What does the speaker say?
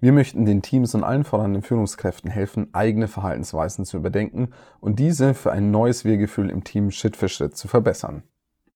Wir möchten den Teams und allen vorhandenen Führungskräften helfen, eigene Verhaltensweisen zu überdenken und diese für ein neues Wir-Gefühl im Team Schritt für Schritt zu verbessern.